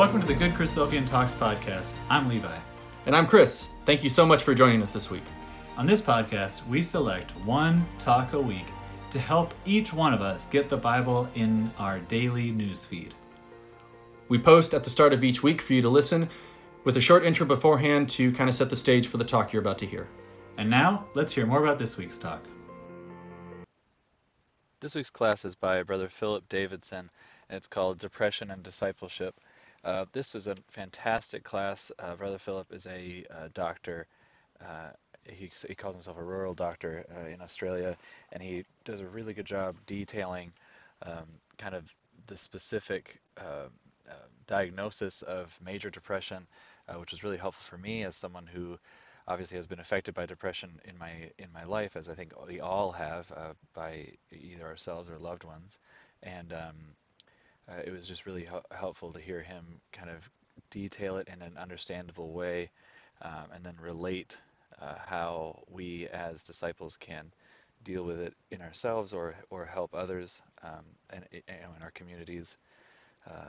Welcome to the Good Christadelphian Talks podcast. I'm Levi. And I'm Chris. Thank you so much for joining us this week. On this podcast, we select one talk a week to help each one of us get the Bible in our daily newsfeed. We post at the start of each week for you to listen with a short intro beforehand to kind of set the stage for the talk you're about to hear. And now, let's hear more about this week's talk. This week's class is by Brother Philip Davidson, and it's called Depression and Discipleship. This is a fantastic class. Brother Philip is a doctor. He calls himself a rural doctor in Australia, and he does a really good job detailing kind of the specific diagnosis of major depression, which was really helpful for me as someone who obviously has been affected by depression in my life, as I think we all have, by either ourselves or loved ones. And it was just really helpful to hear him kind of detail it in an understandable way, and then relate how we as disciples can deal with it in ourselves or help others and in our communities.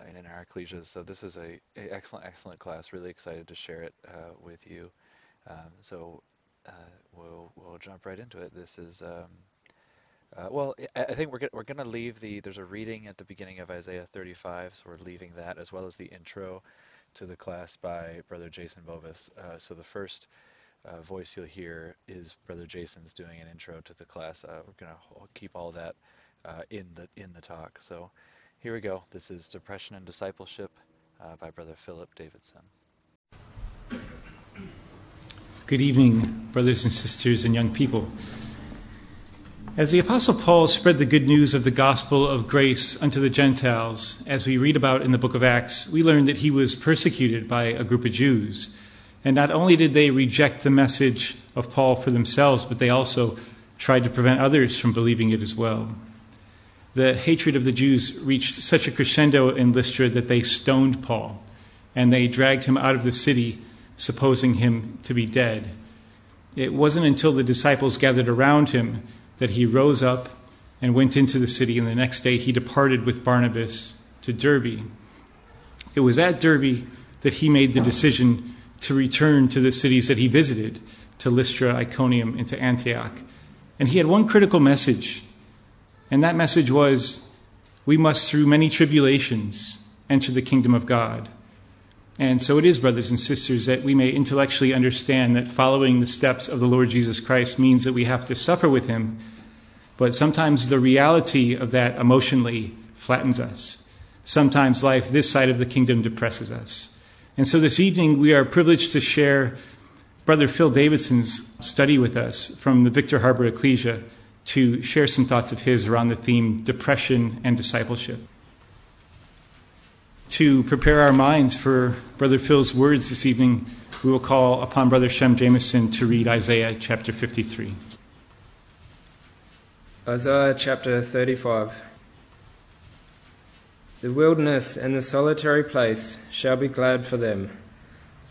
And in our ecclesias. So this is an excellent class. Really excited to share it with you. We'll jump right into it. This is I think we're going to leave there's a reading at the beginning of Isaiah 35, so we're leaving that as well as the intro to the class by Brother Jason Bovis. So the first voice you'll hear is Brother Jason's doing an intro to the class. We're going to keep all that in the talk. So. Here we go. This is Depression and Discipleship by Brother Philip Davidson. Good evening, brothers and sisters and young people. As the Apostle Paul spread the good news of the gospel of grace unto the Gentiles, as we read about in the book of Acts, we learn that he was persecuted by a group of Jews. And not only did they reject the message of Paul for themselves, but they also tried to prevent others from believing it as well. The hatred of the Jews reached such a crescendo in Lystra that they stoned Paul, and they dragged him out of the city, supposing him to be dead. It wasn't until the disciples gathered around him that he rose up and went into the city, and the next day he departed with Barnabas to Derbe. It was at Derbe that he made the decision to return to the cities that he visited, to Lystra, Iconium, and to Antioch. And he had one critical message. And that message was, we must through many tribulations enter the kingdom of God. And so it is, brothers and sisters, that we may intellectually understand that following the steps of the Lord Jesus Christ means that we have to suffer with him. But sometimes the reality of that emotionally flattens us. Sometimes life this side of the kingdom depresses us. And so this evening we are privileged to share Brother Phil Davidson's study with us from the Victor Harbor Ecclesia, to share some thoughts of his around the theme depression and discipleship. To prepare our minds for Brother Phil's words this evening, we will call upon Brother Shem Jameson to read Isaiah chapter 53. Isaiah chapter 35. The wilderness and the solitary place shall be glad for them,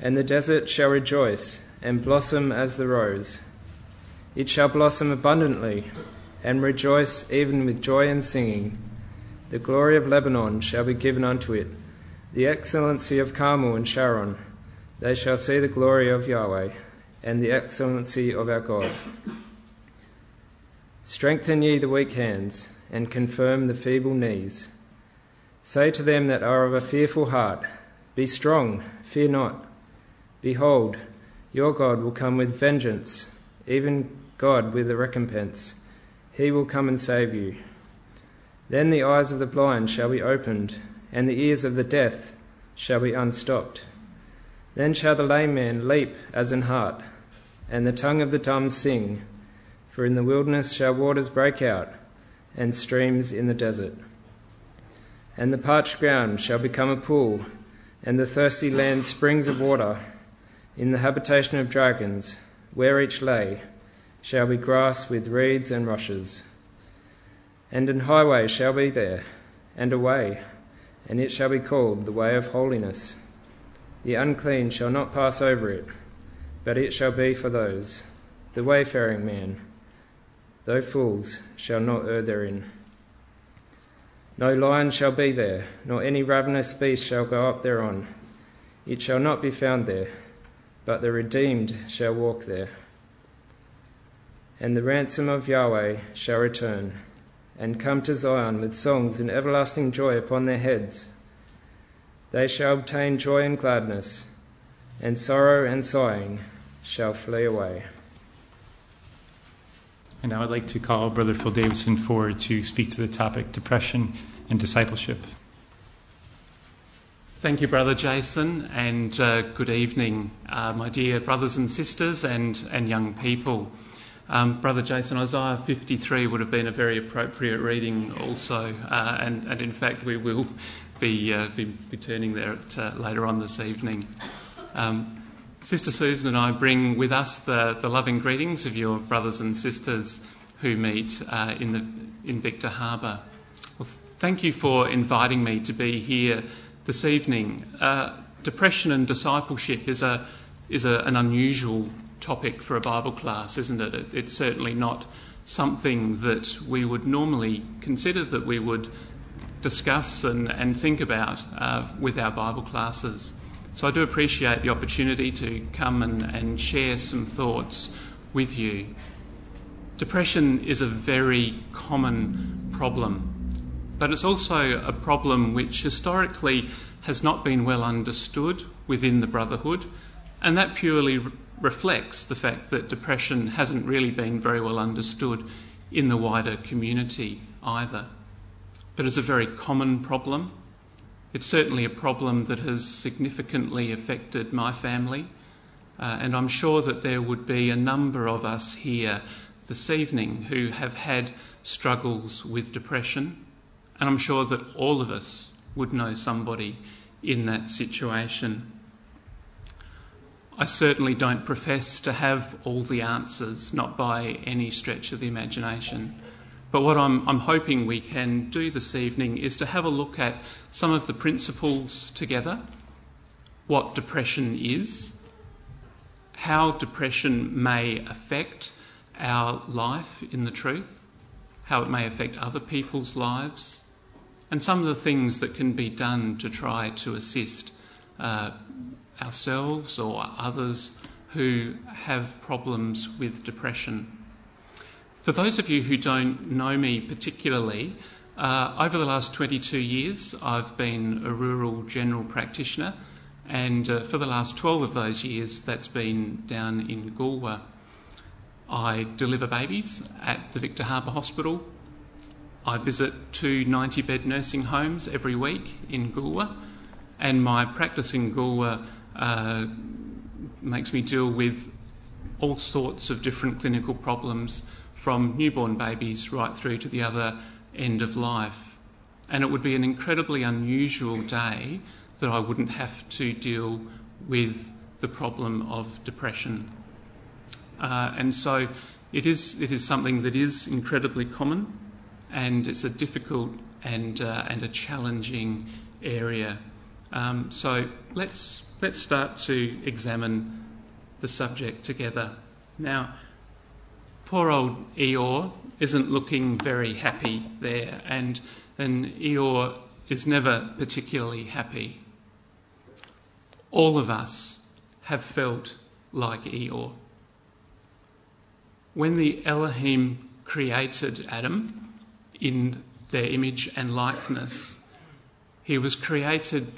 and the desert shall rejoice and blossom as the rose. It shall blossom abundantly, and rejoice even with joy and singing. The glory of Lebanon shall be given unto it, the excellency of Carmel and Sharon. They shall see the glory of Yahweh, and the excellency of our God. Strengthen ye the weak hands, and confirm the feeble knees. Say to them that are of a fearful heart, Be strong, fear not. Behold, your God will come with vengeance, even God with a recompense. He will come and save you. Then the eyes of the blind shall be opened, and the ears of the deaf shall be unstopped. Then shall the lame man leap as an hart, and the tongue of the dumb sing. For in the wilderness shall waters break out, and streams in the desert. And the parched ground shall become a pool, and the thirsty land springs of water. In the habitation of dragons, where each lay, shall be grass with reeds and rushes. And an highway shall be there, and a way, and it shall be called the way of holiness. The unclean shall not pass over it, but it shall be for those, the wayfaring man, though fools shall not err therein. No lion shall be there, nor any ravenous beast shall go up thereon. It shall not be found there, but the redeemed shall walk there. And the ransom of Yahweh shall return, and come to Zion with songs and everlasting joy upon their heads. They shall obtain joy and gladness, and sorrow and sighing shall flee away. And now I'd like to call Brother Phil Davidson forward to speak to the topic, depression and discipleship. Thank you, Brother Jason, and good evening, my dear brothers and sisters and young people. Brother Jason, Isaiah 53 would have been a very appropriate reading also, and in fact we will be turning there at, later on this evening. Sister Susan and I bring with us the loving greetings of your brothers and sisters who meet in Victor Harbor. Well, thank you for inviting me to be here this evening. Depression and discipleship is an unusual topic for a Bible class, isn't it? It's certainly not something that we would normally consider, that we would discuss and think about with our Bible classes. So I do appreciate the opportunity to come and share some thoughts with you. Depression is a very common problem, but it's also a problem which historically has not been well understood within the Brotherhood, and that purely reflects the fact that depression hasn't really been very well understood in the wider community either. But it's a very common problem. It's certainly a problem that has significantly affected my family, and I'm sure that there would be a number of us here this evening who have had struggles with depression, and I'm sure that all of us would know somebody in that situation. I certainly don't profess to have all the answers, not by any stretch of the imagination. But what I'm hoping we can do this evening is to have a look at some of the principles together, what depression is, how depression may affect our life in the truth, how it may affect other people's lives, and some of the things that can be done to try to assist ourselves or others who have problems with depression. For those of you who don't know me particularly, over the last 22 years I've been a rural general practitioner, and for the last 12 of those years that's been down in Goolwa. I deliver babies at the Victor Harbor Hospital. I visit two 90-bed nursing homes every week in Goolwa, and my practice in Goolwa makes me deal with all sorts of different clinical problems, from newborn babies right through to the other end of life. And it would be an incredibly unusual day that I wouldn't have to deal with the problem of depression. And so it is something that is incredibly common, and it's a difficult and a challenging area. So let's start to examine the subject together. Now, poor old Eeyore isn't looking very happy there, and Eeyore is never particularly happy. All of us have felt like Eeyore. When the Elohim created Adam in their image and likeness, he was created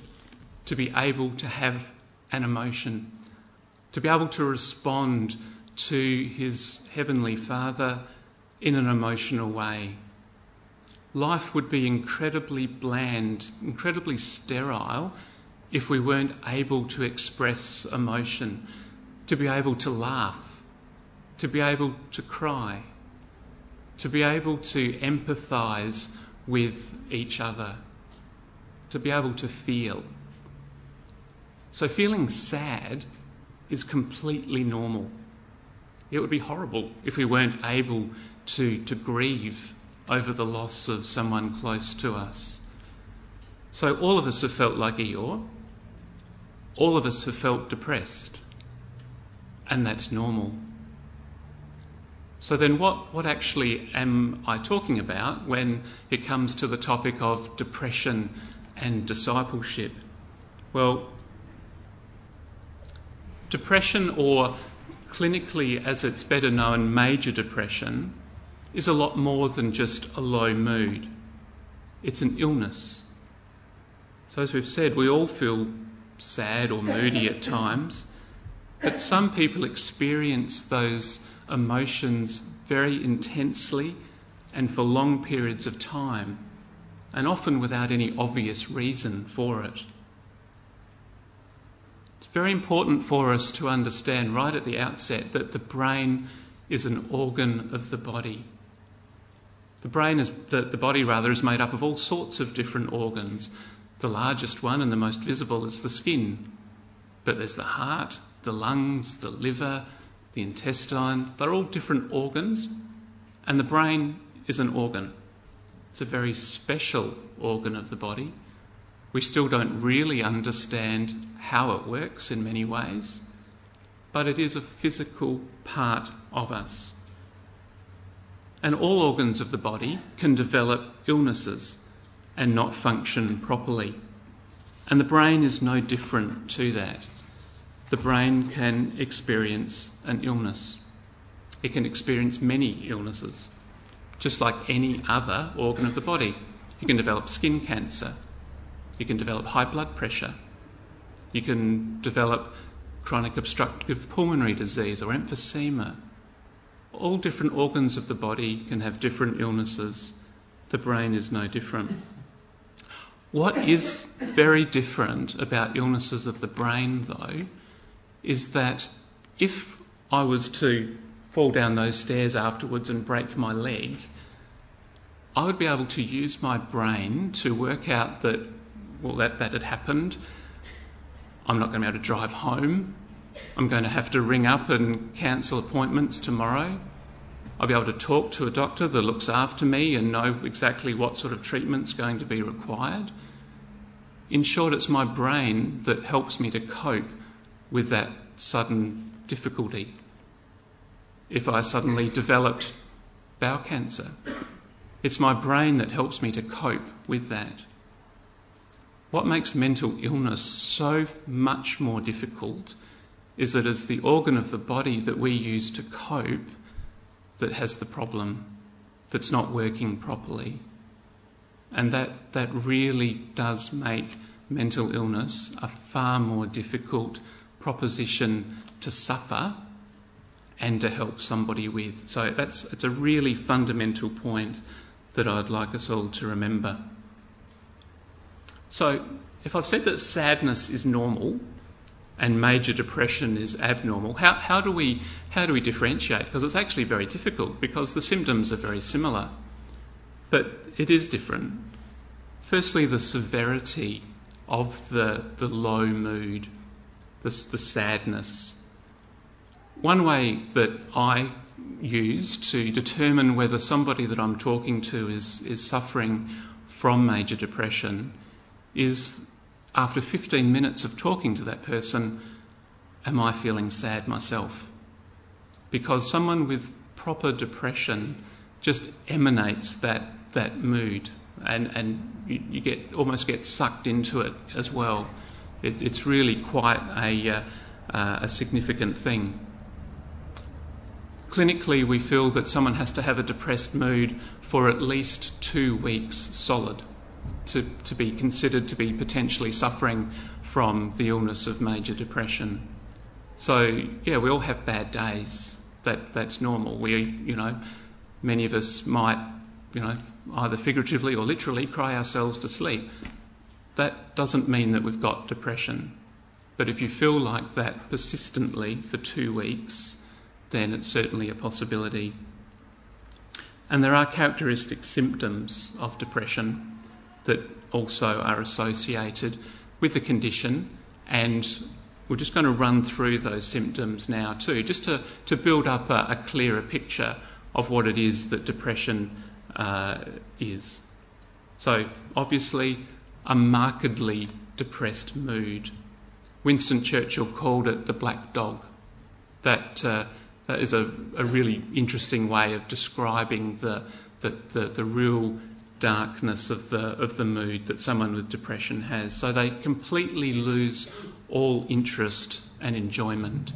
to be able to have an emotion, to be able to respond to his heavenly Father in an emotional way. Life would be incredibly bland, incredibly sterile, if we weren't able to express emotion, to be able to laugh, to be able to cry, to be able to empathise with each other, to be able to feel. So feeling sad is completely normal. It would be horrible if we weren't able to grieve over the loss of someone close to us. So all of us have felt like Eeyore. All of us have felt depressed. And that's normal. So then what actually am I talking about when it comes to the topic of depression and discipleship? Well, depression, or clinically as it's better known, major depression, is a lot more than just a low mood. It's an illness. So as we've said, we all feel sad or moody at times, but some people experience those emotions very intensely and for long periods of time, and often without any obvious reason for it. It's very important for us to understand right at the outset that the brain is an organ of the body. The body is made up of all sorts of different organs. The largest one and the most visible is the skin, but there's the heart, the lungs, the liver, the intestine. They're all different organs, and the brain is an organ. It's a very special organ of the body. We still don't really understand how it works in many ways, but it is a physical part of us. And all organs of the body can develop illnesses and not function properly. And the brain is no different to that. The brain can experience an illness. It can experience many illnesses, just like any other organ of the body. You can develop skin cancer. You can develop high blood pressure. You can develop chronic obstructive pulmonary disease or emphysema. All different organs of the body can have different illnesses. The brain is no different. What is very different about illnesses of the brain, though, is that if I was to fall down those stairs afterwards and break my leg, I would be able to use my brain to work out that had happened. I'm not going to be able to drive home. I'm going to have to ring up and cancel appointments tomorrow. I'll be able to talk to a doctor that looks after me and know exactly what sort of treatment's going to be required. In short, it's my brain that helps me to cope with that sudden difficulty. If I suddenly developed bowel cancer, it's my brain that helps me to cope with that. What makes mental illness so much more difficult is that it's the organ of the body that we use to cope that has the problem, that's not working properly. And that really does make mental illness a far more difficult proposition to suffer and to help somebody with. So it's a really fundamental point that I'd like us all to remember. So if I've said that sadness is normal and major depression is abnormal, how do we differentiate? Because it's actually very difficult, because the symptoms are very similar, but it is different. Firstly, the severity of the low mood, the sadness. One way that I use to determine whether somebody that I'm talking to is suffering from major depression is, after 15 minutes of talking to that person, am I feeling sad myself? Because someone with proper depression just emanates that mood, and you almost get sucked into it as well. It's really quite a significant thing. Clinically, we feel that someone has to have a depressed mood for at least 2 weeks solid to be considered to be potentially suffering from the illness of major depression. So, yeah, we all have bad days. That's normal. We, many of us might, either figuratively or literally cry ourselves to sleep. That doesn't mean that we've got depression. But if you feel like that persistently for 2 weeks, then it's certainly a possibility. And there are characteristic symptoms of depression that also are associated with the condition, and we're just going to run through those symptoms now too, just to build up a clearer picture of what it is that depression is. So, obviously, a markedly depressed mood. Winston Churchill called it the black dog. That That is a really interesting way of describing the real darkness of the mood that someone with depression has. So they completely lose all interest and enjoyment.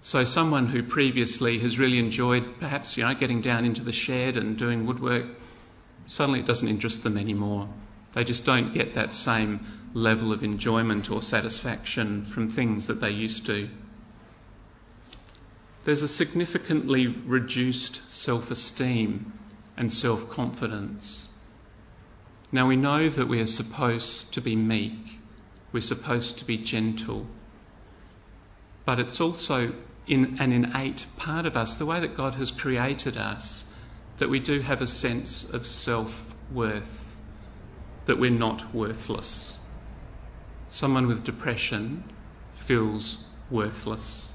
So someone who previously has really enjoyed perhaps, getting down into the shed and doing woodwork, suddenly it doesn't interest them anymore. They just don't get that same level of enjoyment or satisfaction from things that they used to. There's a significantly reduced self-esteem and self-confidence. Now we know that we are supposed to be meek, we're supposed to be gentle, but it's also in an innate part of us, the way that God has created us, that we do have a sense of self-worth, that we're not worthless. Someone with depression feels worthless.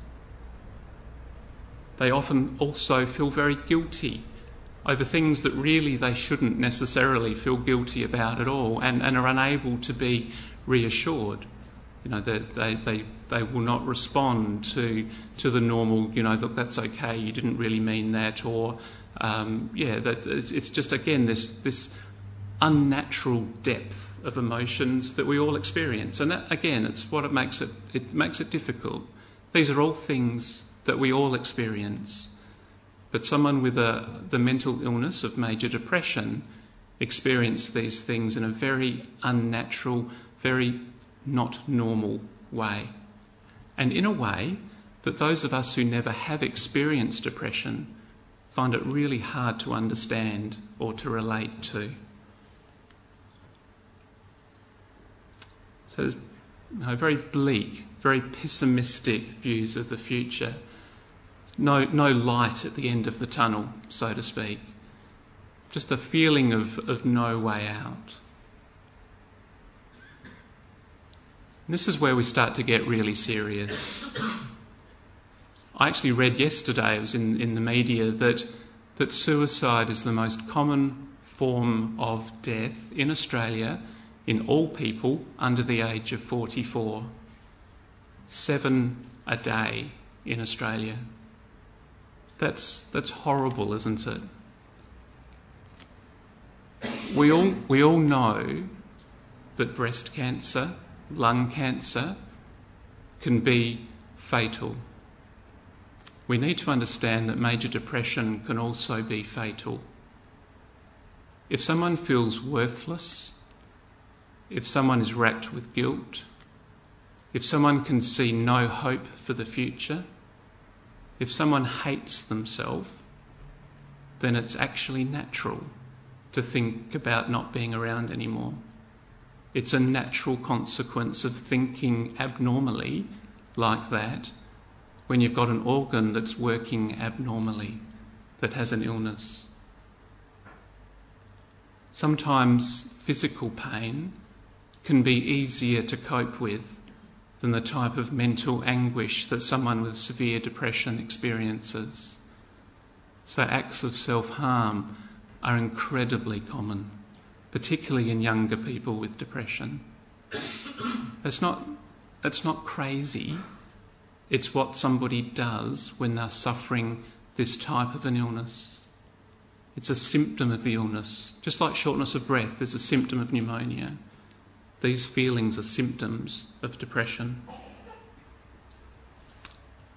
They often also feel very guilty over things that really they shouldn't necessarily feel guilty about at all, and are unable to be reassured. They will not respond to the normal, look, that's okay, you didn't really mean that, or it's just again this unnatural depth of emotions that we all experience, and that again, it's what it makes it difficult. These are all things that we all experience, but someone with the mental illness of major depression experiences these things in a very unnatural, very not normal way, and in a way that those of us who never have experienced depression find it really hard to understand or to relate to. So there's very bleak, very pessimistic views of the future. No light at the end of the tunnel, so to speak. Just a feeling of no way out. And this is where we start to get really serious. I actually read yesterday, it was in the media, that suicide is the most common form of death in Australia in all people under the age of 44. 7 a day in Australia. That's horrible, isn't it? We all know that breast cancer, lung cancer can be fatal. We need to understand that major depression can also be fatal. If someone feels worthless, if someone is racked with guilt, if someone can see no hope for the future, if someone hates themselves, then it's actually natural to think about not being around anymore. It's a natural consequence of thinking abnormally like that when you've got an organ that's working abnormally, that has an illness. Sometimes physical pain can be easier to cope with than the type of mental anguish that someone with severe depression experiences. So acts of self-harm are incredibly common, particularly in younger people with depression. That's not crazy. It's what somebody does when they're suffering this type of an illness. It's a symptom of the illness. Just like shortness of breath is a symptom of pneumonia, these feelings are symptoms of depression.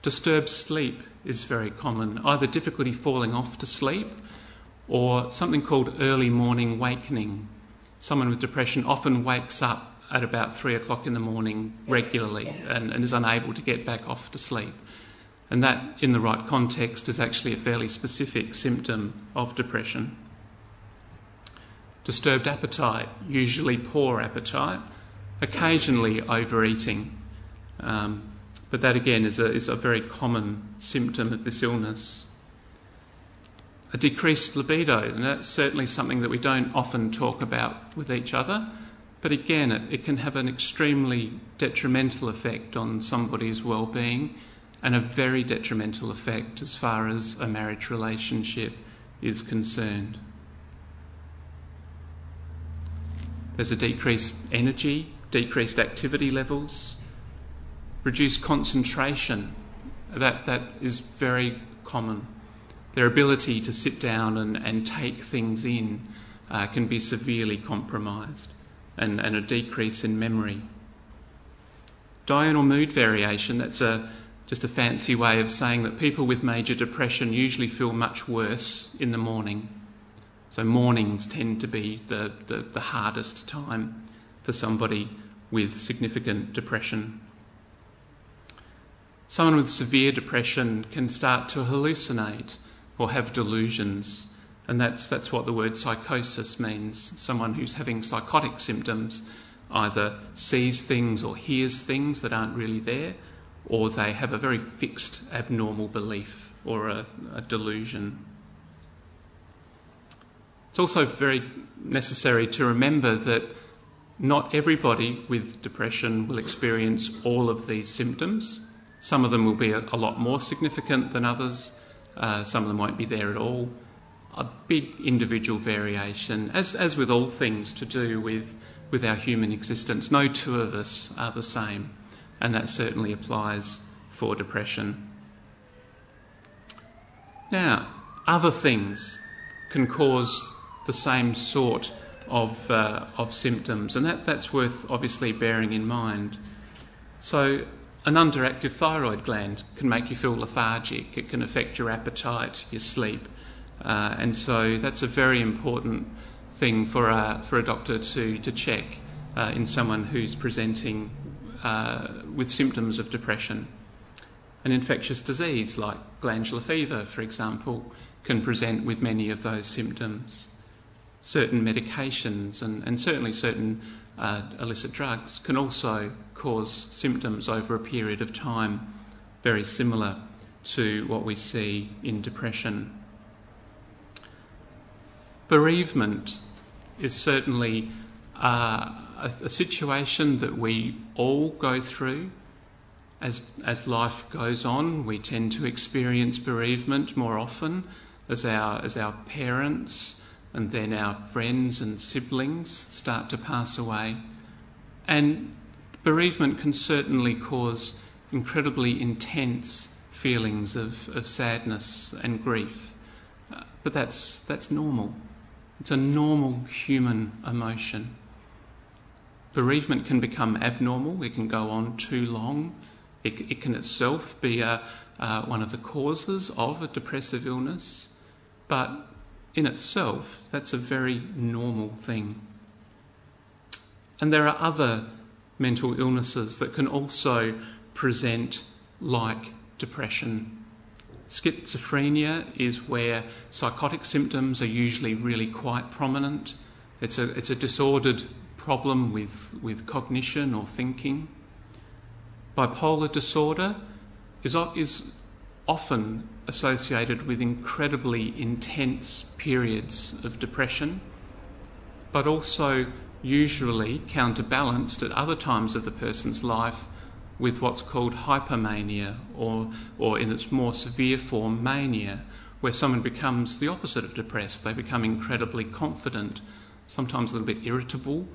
Disturbed sleep is very common, either difficulty falling off to sleep or something called early morning wakening. Someone with depression often wakes up at about 3 o'clock in the morning regularly and is unable to get back off to sleep. And that, in the right context, is actually a fairly specific symptom of depression. Disturbed appetite, usually poor appetite, occasionally overeating. But that again is a very common symptom of this illness. A decreased libido, and that's certainly something that we don't often talk about with each other, but again it can have an extremely detrimental effect on somebody's well-being, and a very detrimental effect as far as a marriage relationship is concerned. There's a decreased energy, decreased activity levels, reduced concentration. That is very common. Their ability to sit down and take things in can be severely compromised, and a decrease in memory. Diurnal mood variation, that's just a fancy way of saying that people with major depression usually feel much worse in the morning. So mornings tend to be the hardest time for somebody with significant depression. Someone with severe depression can start to hallucinate or have delusions, and that's what the word psychosis means. Someone who's having psychotic symptoms either sees things or hears things that aren't really there, or they have a very fixed abnormal belief or a delusion. It's also very necessary to remember that not everybody with depression will experience all of these symptoms. Some of them will be a lot more significant than others. Some of them won't be there at all. A big individual variation, as with all things to do with our human existence. No two of us are the same, and that certainly applies for depression. Now, other things can cause the same sort of symptoms, and that's worth obviously bearing in mind. So an underactive thyroid gland can make you feel lethargic. It can affect your appetite, your sleep, and so that's a very important thing for a doctor to check in someone who's presenting with symptoms of depression. An infectious disease like glandular fever, for example, can present with many of those symptoms. Certain medications and certainly certain illicit drugs can also cause symptoms over a period of time, very similar to what we see in depression. Bereavement is certainly a situation that we all go through. As life goes on, we tend to experience bereavement more often as our parents and then our friends and siblings start to pass away. And bereavement can certainly cause incredibly intense feelings of sadness and grief. But that's normal. It's a normal human emotion. Bereavement can become abnormal. It can go on too long. It can itself be one of the causes of a depressive illness, but in itself, that's a very normal thing. And there are other mental illnesses that can also present like depression. Schizophrenia is where psychotic symptoms are usually really quite prominent. It's a disordered problem with cognition or thinking. Bipolar disorder is often associated with incredibly intense periods of depression, but also usually counterbalanced at other times of the person's life with what's called hypomania, or in its more severe form, mania, where someone becomes the opposite of depressed. They become incredibly confident, sometimes a little bit irritable,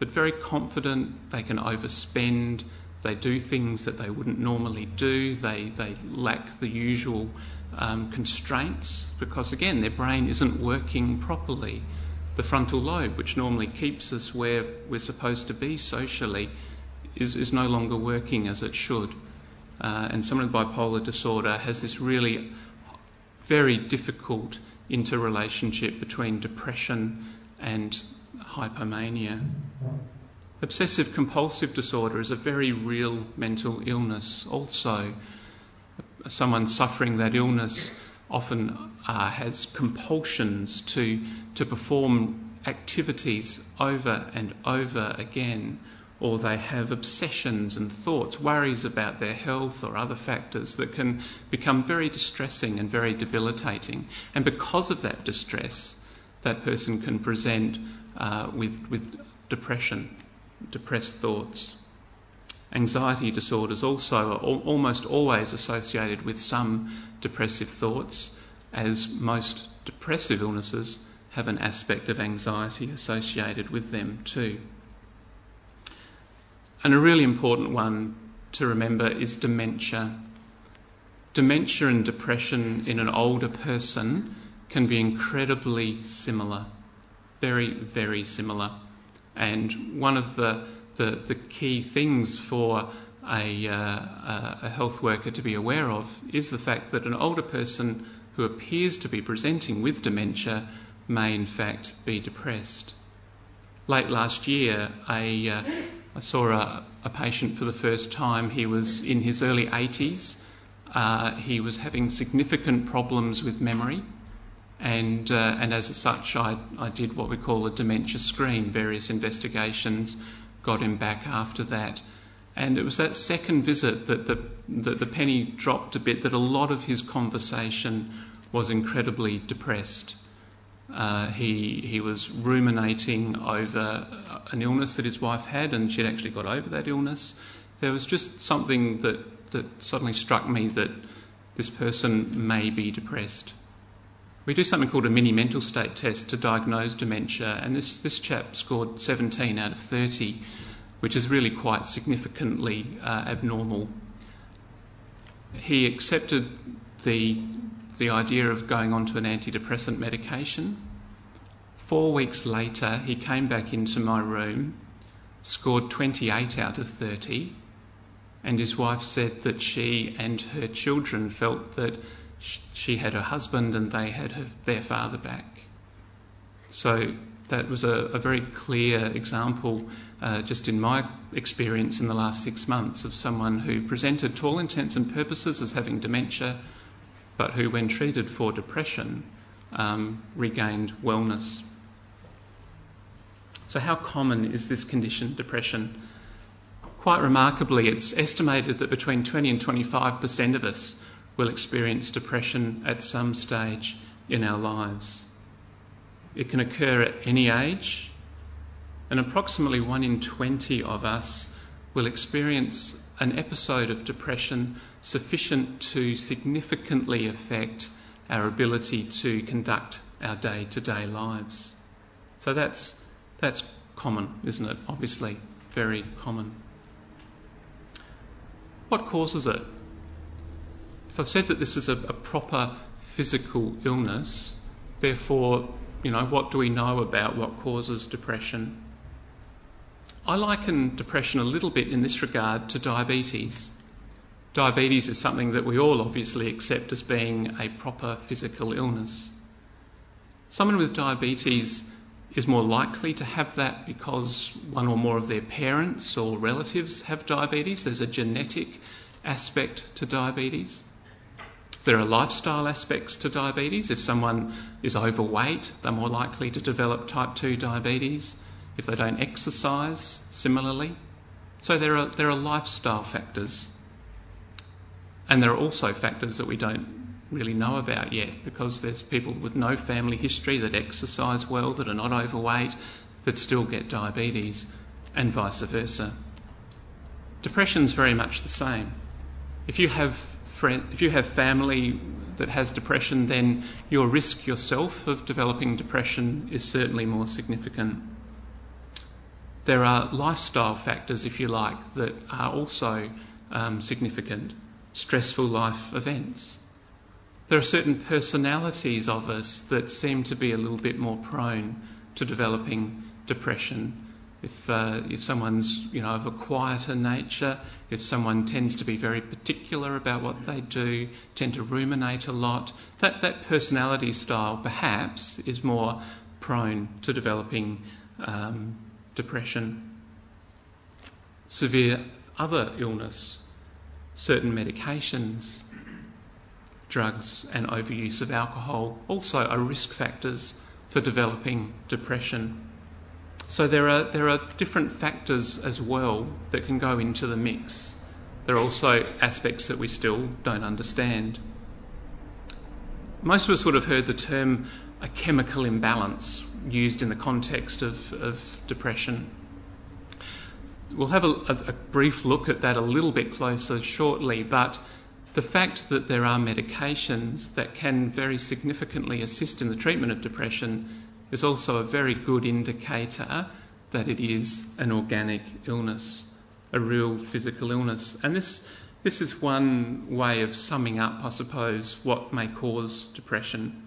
but very confident. They can overspend. They do things that they wouldn't normally do. They lack the usual constraints because, again, their brain isn't working properly. The frontal lobe, which normally keeps us where we're supposed to be socially, is no longer working as it should. And someone with bipolar disorder has this really very difficult interrelationship between depression and hypomania. Obsessive compulsive disorder is a very real mental illness also. Someone suffering that illness often has compulsions to perform activities over and over again, or they have obsessions and thoughts, worries about their health or other factors that can become very distressing and very debilitating. And because of that distress, that person can present with depression. Depressed thoughts. Anxiety disorders also are almost always associated with some depressive thoughts, as most depressive illnesses have an aspect of anxiety associated with them too. And a really important one to remember is dementia. Dementia and depression in an older person can be incredibly similar, very, very similar. And one of the key things for a health worker to be aware of is the fact that an older person who appears to be presenting with dementia may in fact be depressed. Late last year, I saw a patient for the first time. He was in his early 80s. He was having significant problems with memory, and as such, I did what we call a dementia screen, various investigations, got him back after that. And it was that second visit that the penny dropped a bit, that a lot of his conversation was incredibly depressed. He was ruminating over an illness that his wife had, and she'd actually got over that illness. There was just something that suddenly struck me, that this person may be depressed. We do something called a mini mental state test to diagnose dementia, and this chap scored 17 out of 30, which is really quite significantly abnormal. He accepted the idea of going on to an antidepressant medication. 4 weeks later, he came back into my room, scored 28 out of 30, and his wife said that she and her children felt that she had her husband and they had their father back. So that was a very clear example, just in my experience in the last 6 months, of someone who presented to all intents and purposes as having dementia, but who, when treated for depression, regained wellness. So how common is this condition, depression? Quite remarkably, it's estimated that between 20 and 25% of us will experience depression at some stage in our lives. It can occur at any age, and approximately 1 in 20 of us will experience an episode of depression sufficient to significantly affect our ability to conduct our day-to-day lives. So that's common, isn't it? Obviously, very common. What causes it? If I've said that this is a proper physical illness, therefore, what do we know about what causes depression? I liken depression a little bit in this regard to diabetes. Diabetes is something that we all obviously accept as being a proper physical illness. Someone with diabetes is more likely to have that because one or more of their parents or relatives have diabetes. There's a genetic aspect to diabetes. There are lifestyle aspects to diabetes. If someone is overweight, they're more likely to develop type 2 diabetes. If they don't exercise, similarly. So there are lifestyle factors. And there are also factors that we don't really know about yet, because there's people with no family history that exercise well, that are not overweight, that still get diabetes, and vice versa. Depression's very much the same. If you have family that has depression, then your risk yourself of developing depression is certainly more significant. There are lifestyle factors, if you like, that are also significant. Stressful life events. There are certain personalities of us that seem to be a little bit more prone to developing depression. If someone's of a quieter nature, if someone tends to be very particular about what they do, tend to ruminate a lot, that personality style perhaps is more prone to developing depression. Severe other illness, certain medications, drugs and overuse of alcohol also are risk factors for developing depression. So there are different factors as well that can go into the mix. There are also aspects that we still don't understand. Most of us would have heard the term a chemical imbalance used in the context of depression. We'll have a brief look at that a little bit closer shortly, but the fact that there are medications that can very significantly assist in the treatment of depression is also a very good indicator that it is an organic illness, a real physical illness. And this This is one way of summing up, I suppose, what may cause depression.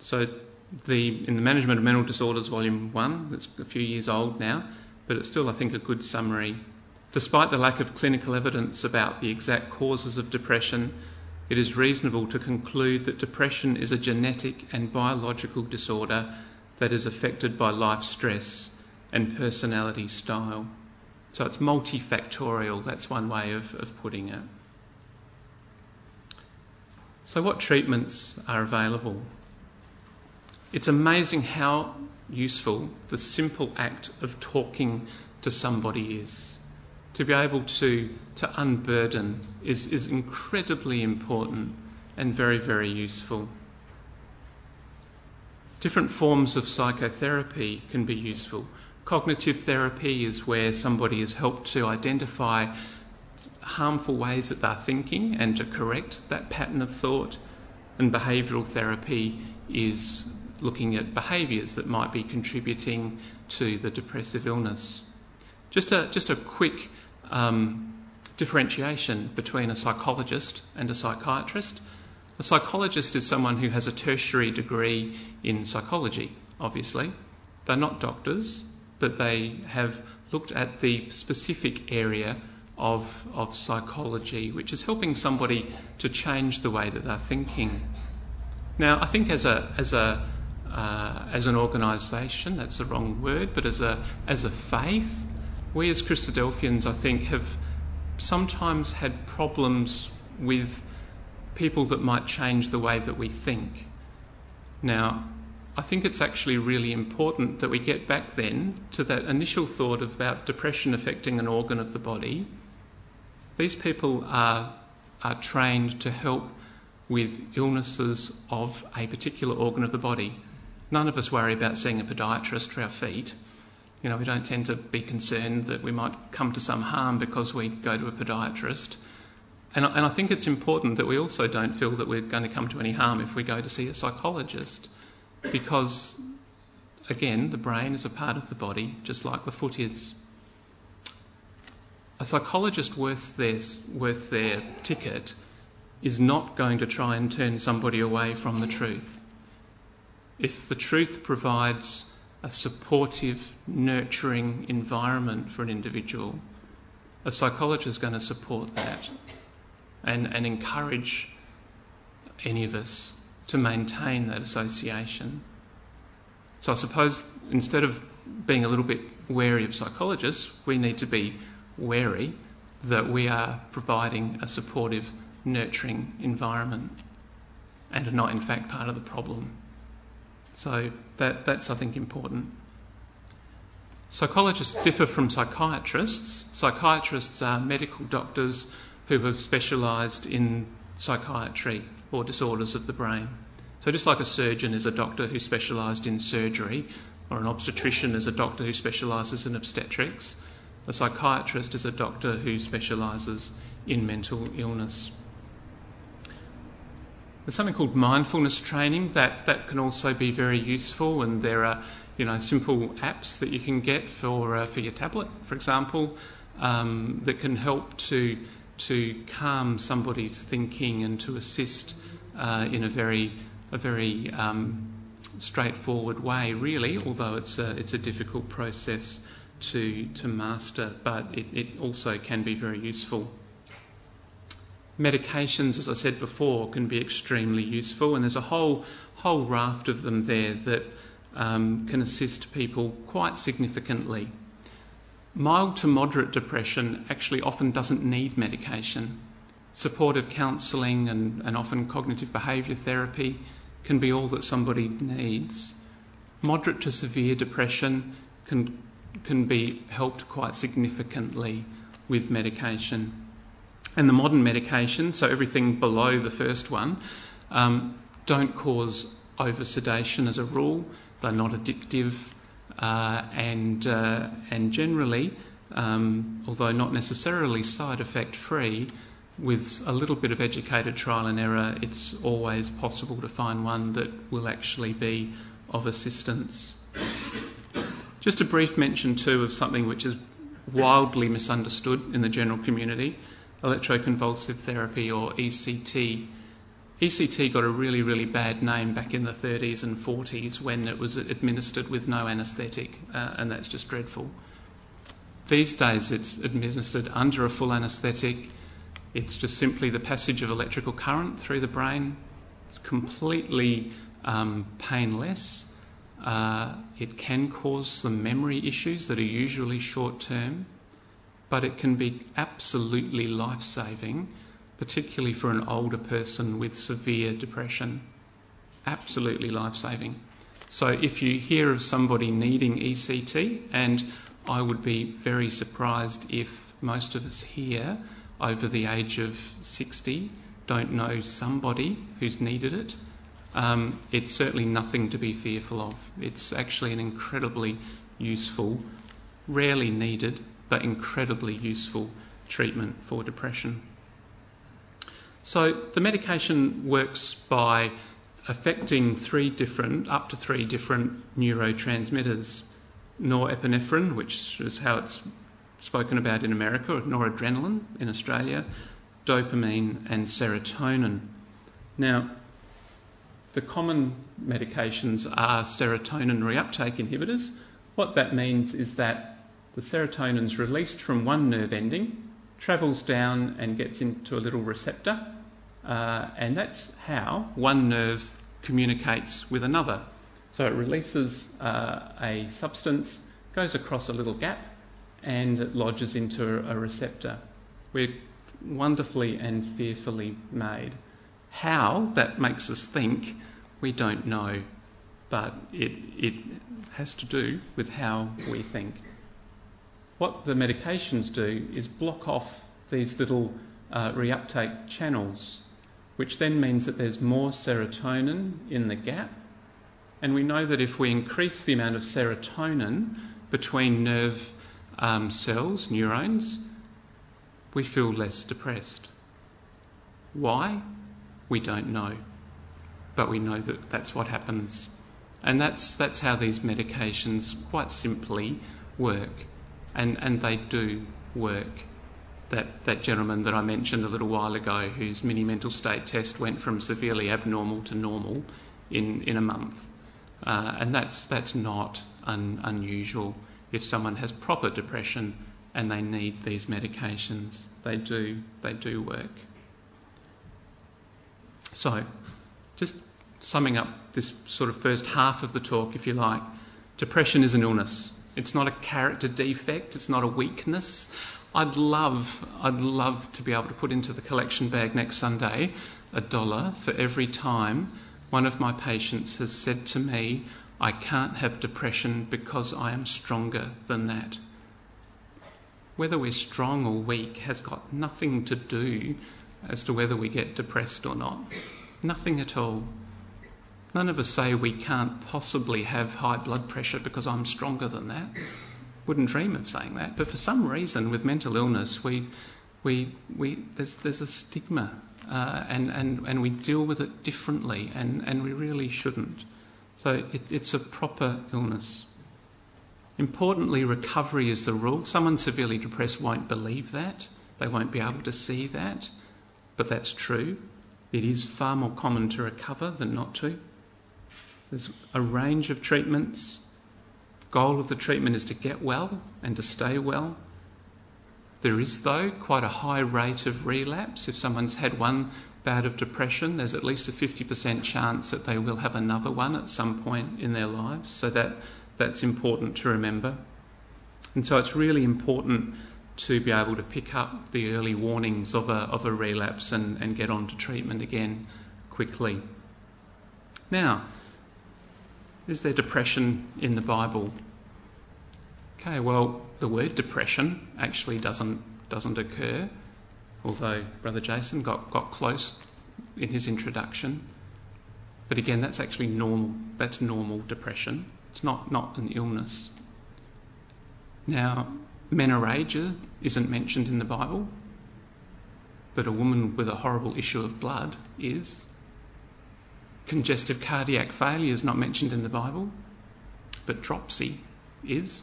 So in the Management of Mental Disorders, Volume 1, that's a few years old now, but it's still, I think, a good summary. Despite the lack of clinical evidence about the exact causes of depression, it is reasonable to conclude that depression is a genetic and biological disorder that is affected by life stress and personality style. So it's multifactorial, that's one way of putting it. So what treatments are available? It's amazing how useful the simple act of talking to somebody is. To be able to unburden is incredibly important and very, very useful. Different forms of psychotherapy can be useful. Cognitive therapy is where somebody is helped to identify harmful ways that they're thinking and to correct that pattern of thought. And behavioural therapy is looking at behaviours that might be contributing to the depressive illness. Just a quick differentiation between a psychologist and a psychiatrist. A psychologist is someone who has a tertiary degree in psychology, obviously. They're not doctors, but they have looked at the specific area of psychology, which is helping somebody to change the way that they're thinking. Now, I think as an organisation, that's the wrong word, but as a faith, we as Christadelphians, I think, have sometimes had problems with people that might change the way that we think. Now, I think it's actually really important that we get back then to that initial thought about depression affecting an organ of the body. These people are trained to help with illnesses of a particular organ of the body. None of us worry about seeing a podiatrist for our feet. You know, we don't tend to be concerned that we might come to some harm because we go to a podiatrist. And I think it's important that we also don't feel that we're going to come to any harm if we go to see a psychologist. Because, again, the brain is a part of the body, just like the foot is. A psychologist worth their ticket is not going to try and turn somebody away from the truth. If the truth provides a supportive, nurturing environment for an individual, a psychologist is going to support that and encourage any of us to maintain that association. So I suppose instead of being a little bit wary of psychologists, we need to be wary that we are providing a supportive, nurturing environment and are not in fact part of the problem. So that's, I think, important. Psychologists differ from psychiatrists. Psychiatrists are medical doctors who have specialised in psychiatry or disorders of the brain. So just like a surgeon is a doctor who specialised in surgery, or an obstetrician is a doctor who specialises in obstetrics, a psychiatrist is a doctor who specialises in mental illness. There's something called mindfulness training that can also be very useful, and there are, you know, simple apps that you can get for your tablet, for example, that can help to calm somebody's thinking and to assist in a very straightforward way, really, although it's a difficult process to master, but it also can be very useful. Medications, as I said before, can be extremely useful, and there's a whole raft of them there that can assist people quite significantly. Mild to moderate depression actually often doesn't need medication. Supportive counselling and often cognitive behaviour therapy can be all that somebody needs. Moderate to severe depression can be helped quite significantly with medication. And the modern medication, so everything below the first one, don't cause over-sedation as a rule. They're not addictive. And generally, although not necessarily side effect free, with a little bit of educated trial and error, it's always possible to find one that will actually be of assistance. Just a brief mention too of something which is wildly misunderstood in the general community, electroconvulsive therapy, or ECT. ECT got a really, really bad name back in the 30s and 40s when it was administered with no anaesthetic, and that's just dreadful. These days it's administered under a full anaesthetic. It's just simply the passage of electrical current through the brain. It's completely painless. It can cause some memory issues that are usually short-term, but it can be absolutely life-saving, particularly for an older person with severe depression. Absolutely life-saving. So if you hear of somebody needing ECT, and I would be very surprised if most of us here over the age of 60 don't know somebody who's needed it, it's certainly nothing to be fearful of. It's actually an incredibly useful, rarely needed, but incredibly useful treatment for depression. So the medication works by affecting up to three different neurotransmitters. Norepinephrine, which is how it's spoken about in America, or noradrenaline in Australia, dopamine and serotonin. Now, the common medications are serotonin reuptake inhibitors. What that means is that the serotonin is released from one nerve ending, travels down and gets into a little receptor, and that's how one nerve communicates with another. So it releases a substance, goes across a little gap, and it lodges into a receptor. We're wonderfully and fearfully made. How that makes us think, we don't know, but it has to do with how we think. What the medications do is block off these little reuptake channels, which then means that there's more serotonin in the gap. And we know that if we increase the amount of serotonin between nerve cells, neurons, we feel less depressed. Why? We don't know. But we know that that's what happens. And that's how these medications quite simply work. And they do work. That gentleman that I mentioned a little while ago, whose mini mental state test went from severely abnormal to normal in a month. And that's not unusual if someone has proper depression and they need these medications. They do work. So, just summing up this sort of first half of the talk, if you like, depression is an illness. It's not a character defect. It's not a weakness. I'd love to be able to put into the collection bag next Sunday $1 for every time one of my patients has said to me, "I can't have depression because I am stronger than that." Whether we're strong or weak has got nothing to do as to whether we get depressed or not. Nothing at all. None of us say we can't possibly have high blood pressure because I'm stronger than that. Wouldn't dream of saying that. But for some reason, with mental illness, there's a stigma, and we deal with it differently, and we really shouldn't. So it's a proper illness. Importantly, recovery is the rule. Someone severely depressed won't believe that. They won't be able to see that. But that's true. It is far more common to recover than not to. There's a range of treatments. The goal of the treatment is to get well and to stay well. There is, though, quite a high rate of relapse. If someone's had one bout of depression, there's at least a 50% chance that they will have another one at some point in their lives. So that's important to remember. And so it's really important to be able to pick up the early warnings of a relapse and get on to treatment again quickly. Now, is there depression in the Bible? Okay, well, the word depression actually doesn't occur, although Brother Jason got close in his introduction. But again, that's actually normal. That's normal depression. It's not an illness. Now, menorrhagia isn't mentioned in the Bible, but a woman with a horrible issue of blood is. Congestive cardiac failure is not mentioned in the Bible, but dropsy is.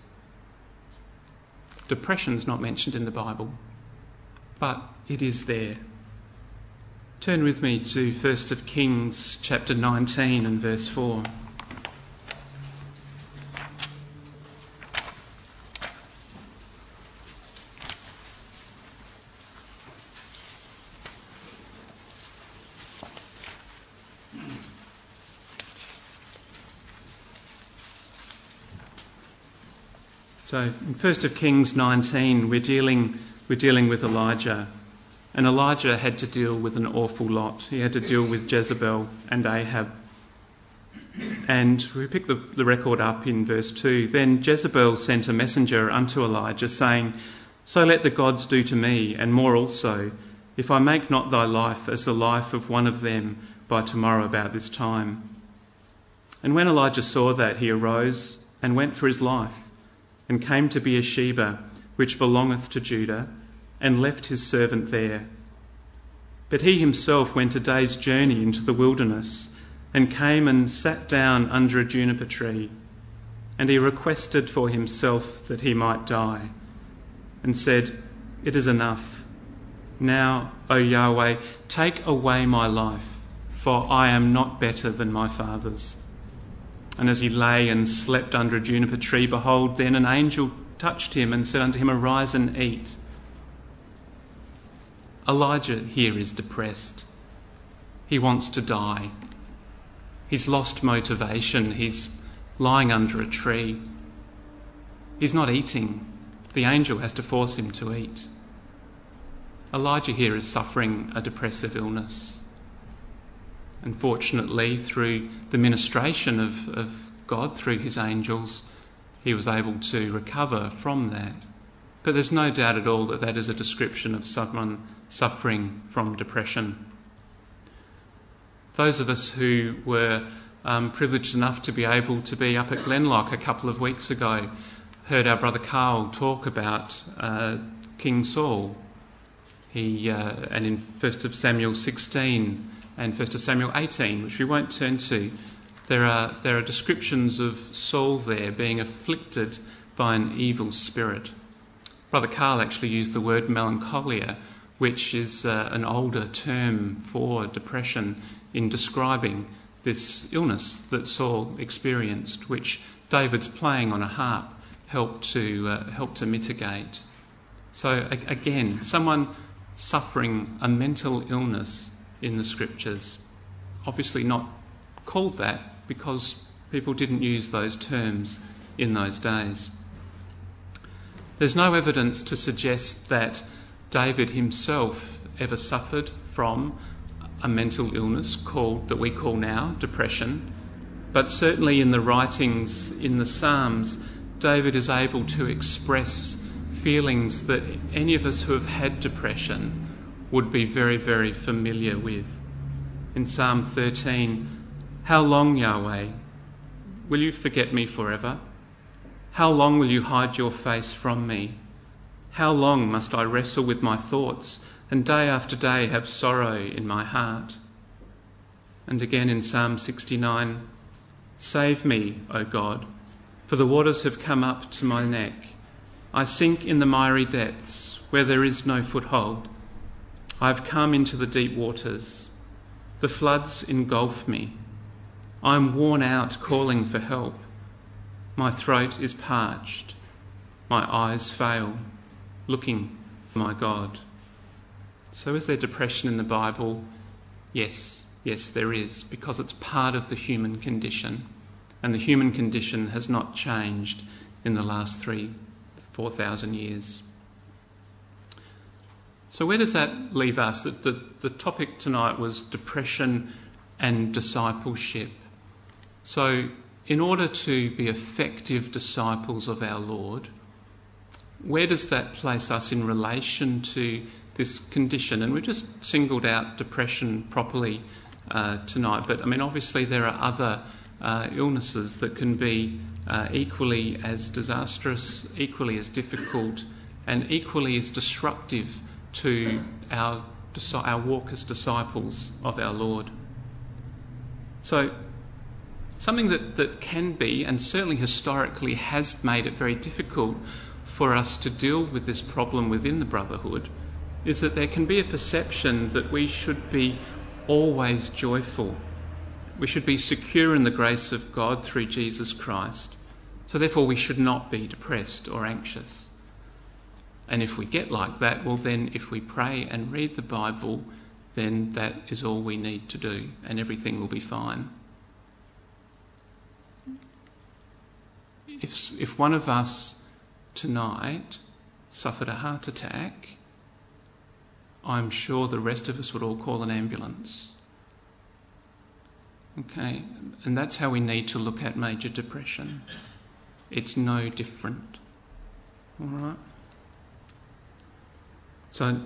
Depression's not mentioned in the Bible, but it is there. Turn with me to 1 Kings chapter 19 and verse 4. So in 1 Kings 19, we're dealing with Elijah. And Elijah had to deal with an awful lot. He had to deal with Jezebel and Ahab. And we pick the record up in verse 2. Then Jezebel sent a messenger unto Elijah, saying, So let the gods do to me, and more also, if I make not thy life as the life of one of them by tomorrow about this time. And when Elijah saw that, he arose and went for his life, and came to Beersheba, which belongeth to Judah, and left his servant there. But he himself went a day's journey into the wilderness, and came and sat down under a juniper tree. And he requested for himself that he might die, and said, It is enough. Now, O Yahweh, take away my life, for I am not better than my fathers. And as he lay and slept under a juniper tree, behold, then an angel touched him and said unto him, Arise and eat. Elijah here is depressed. He wants to die. He's lost motivation. He's lying under a tree. He's not eating. The angel has to force him to eat. Elijah here is suffering a depressive illness. Unfortunately, through the ministration of God, through his angels, he was able to recover from that. But there's no doubt at all that that is a description of someone suffering from depression. Those of us who were privileged enough to be able to be up at Glenlock a couple of weeks ago heard our brother Carl talk about King Saul. And in 1 Samuel 16 and 1 Samuel 18, which we won't turn to, there are descriptions of Saul there being afflicted by an evil spirit. Brother Carl actually used the word melancholia, which is an older term for depression, in describing this illness that Saul experienced, which David's playing on a harp helped to mitigate. So again, someone suffering a mental illness in the scriptures, obviously not called that because people didn't use those terms in those days. There's no evidence to suggest that David himself ever suffered from a mental illness that we call now depression, but certainly in the writings in the Psalms, David is able to express feelings that any of us who have had depression would be very, very familiar with. In Psalm 13, How long, Yahweh, will you forget me forever? How long will you hide your face from me? How long must I wrestle with my thoughts, and day after day have sorrow in my heart? And again in Psalm 69, Save me, O God, for the waters have come up to my neck. I sink in the miry depths, where there is no foothold. I have come into the deep waters. The floods engulf me. I am worn out calling for help. My throat is parched. My eyes fail, looking for my God. So is there depression in the Bible? Yes, there is, because it's part of the human condition. And the human condition has not changed in the last 4,000 years. So where does that leave us? The topic tonight was depression and discipleship. So in order to be effective disciples of our Lord, where does that place us in relation to this condition? And we've just singled out depression properly tonight, but I mean, obviously there are other illnesses that can be equally as disastrous, equally as difficult, and equally as disruptive to our walk as disciples of our Lord. So something that can be, and certainly historically has made it very difficult for us to deal with this problem within the Brotherhood, is that there can be a perception that we should be always joyful. We should be secure in the grace of God through Jesus Christ. So therefore we should not be depressed or anxious. And if we get like that, well then if we pray and read the Bible, then that is all we need to do and everything will be fine. If one of us tonight suffered a heart attack, I'm sure the rest of us would all call an ambulance. Okay, and that's how we need to look at major depression. It's no different. All right? So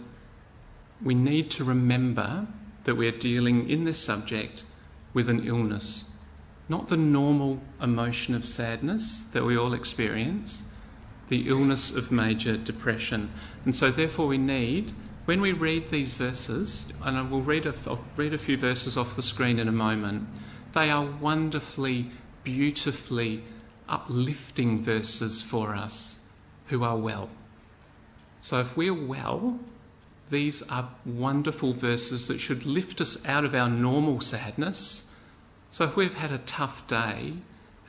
we need to remember that we're dealing in this subject with an illness, not the normal emotion of sadness that we all experience, the illness of major depression. And so therefore we need, when we read these verses, and I will read a few verses off the screen in a moment, they are wonderfully, beautifully uplifting verses for us who are well. So if we're well, these are wonderful verses that should lift us out of our normal sadness. So if we've had a tough day,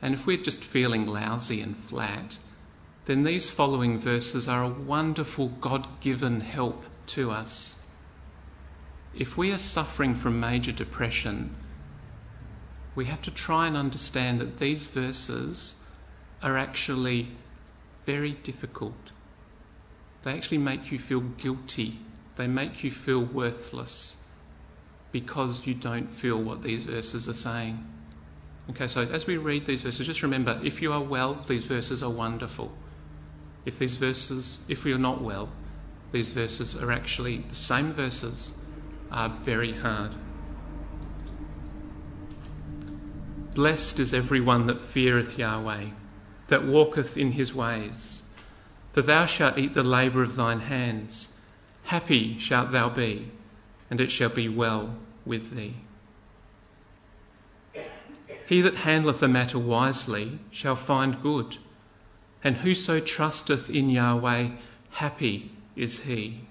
and if we're just feeling lousy and flat, then these following verses are a wonderful God-given help to us. If we are suffering from major depression, we have to try and understand that these verses are actually very difficult. They actually make you feel guilty. They make you feel worthless because you don't feel what these verses are saying. Okay, so as we read these verses, just remember, if you are well, these verses are wonderful. If we are not well, these verses are actually the same verses, are very hard. Blessed is everyone that feareth Yahweh, that walketh in his ways, that thou shalt eat the labour of thine hands. Happy shalt thou be, and it shall be well with thee. He that handleth the matter wisely shall find good, and whoso trusteth in Yahweh, happy is he.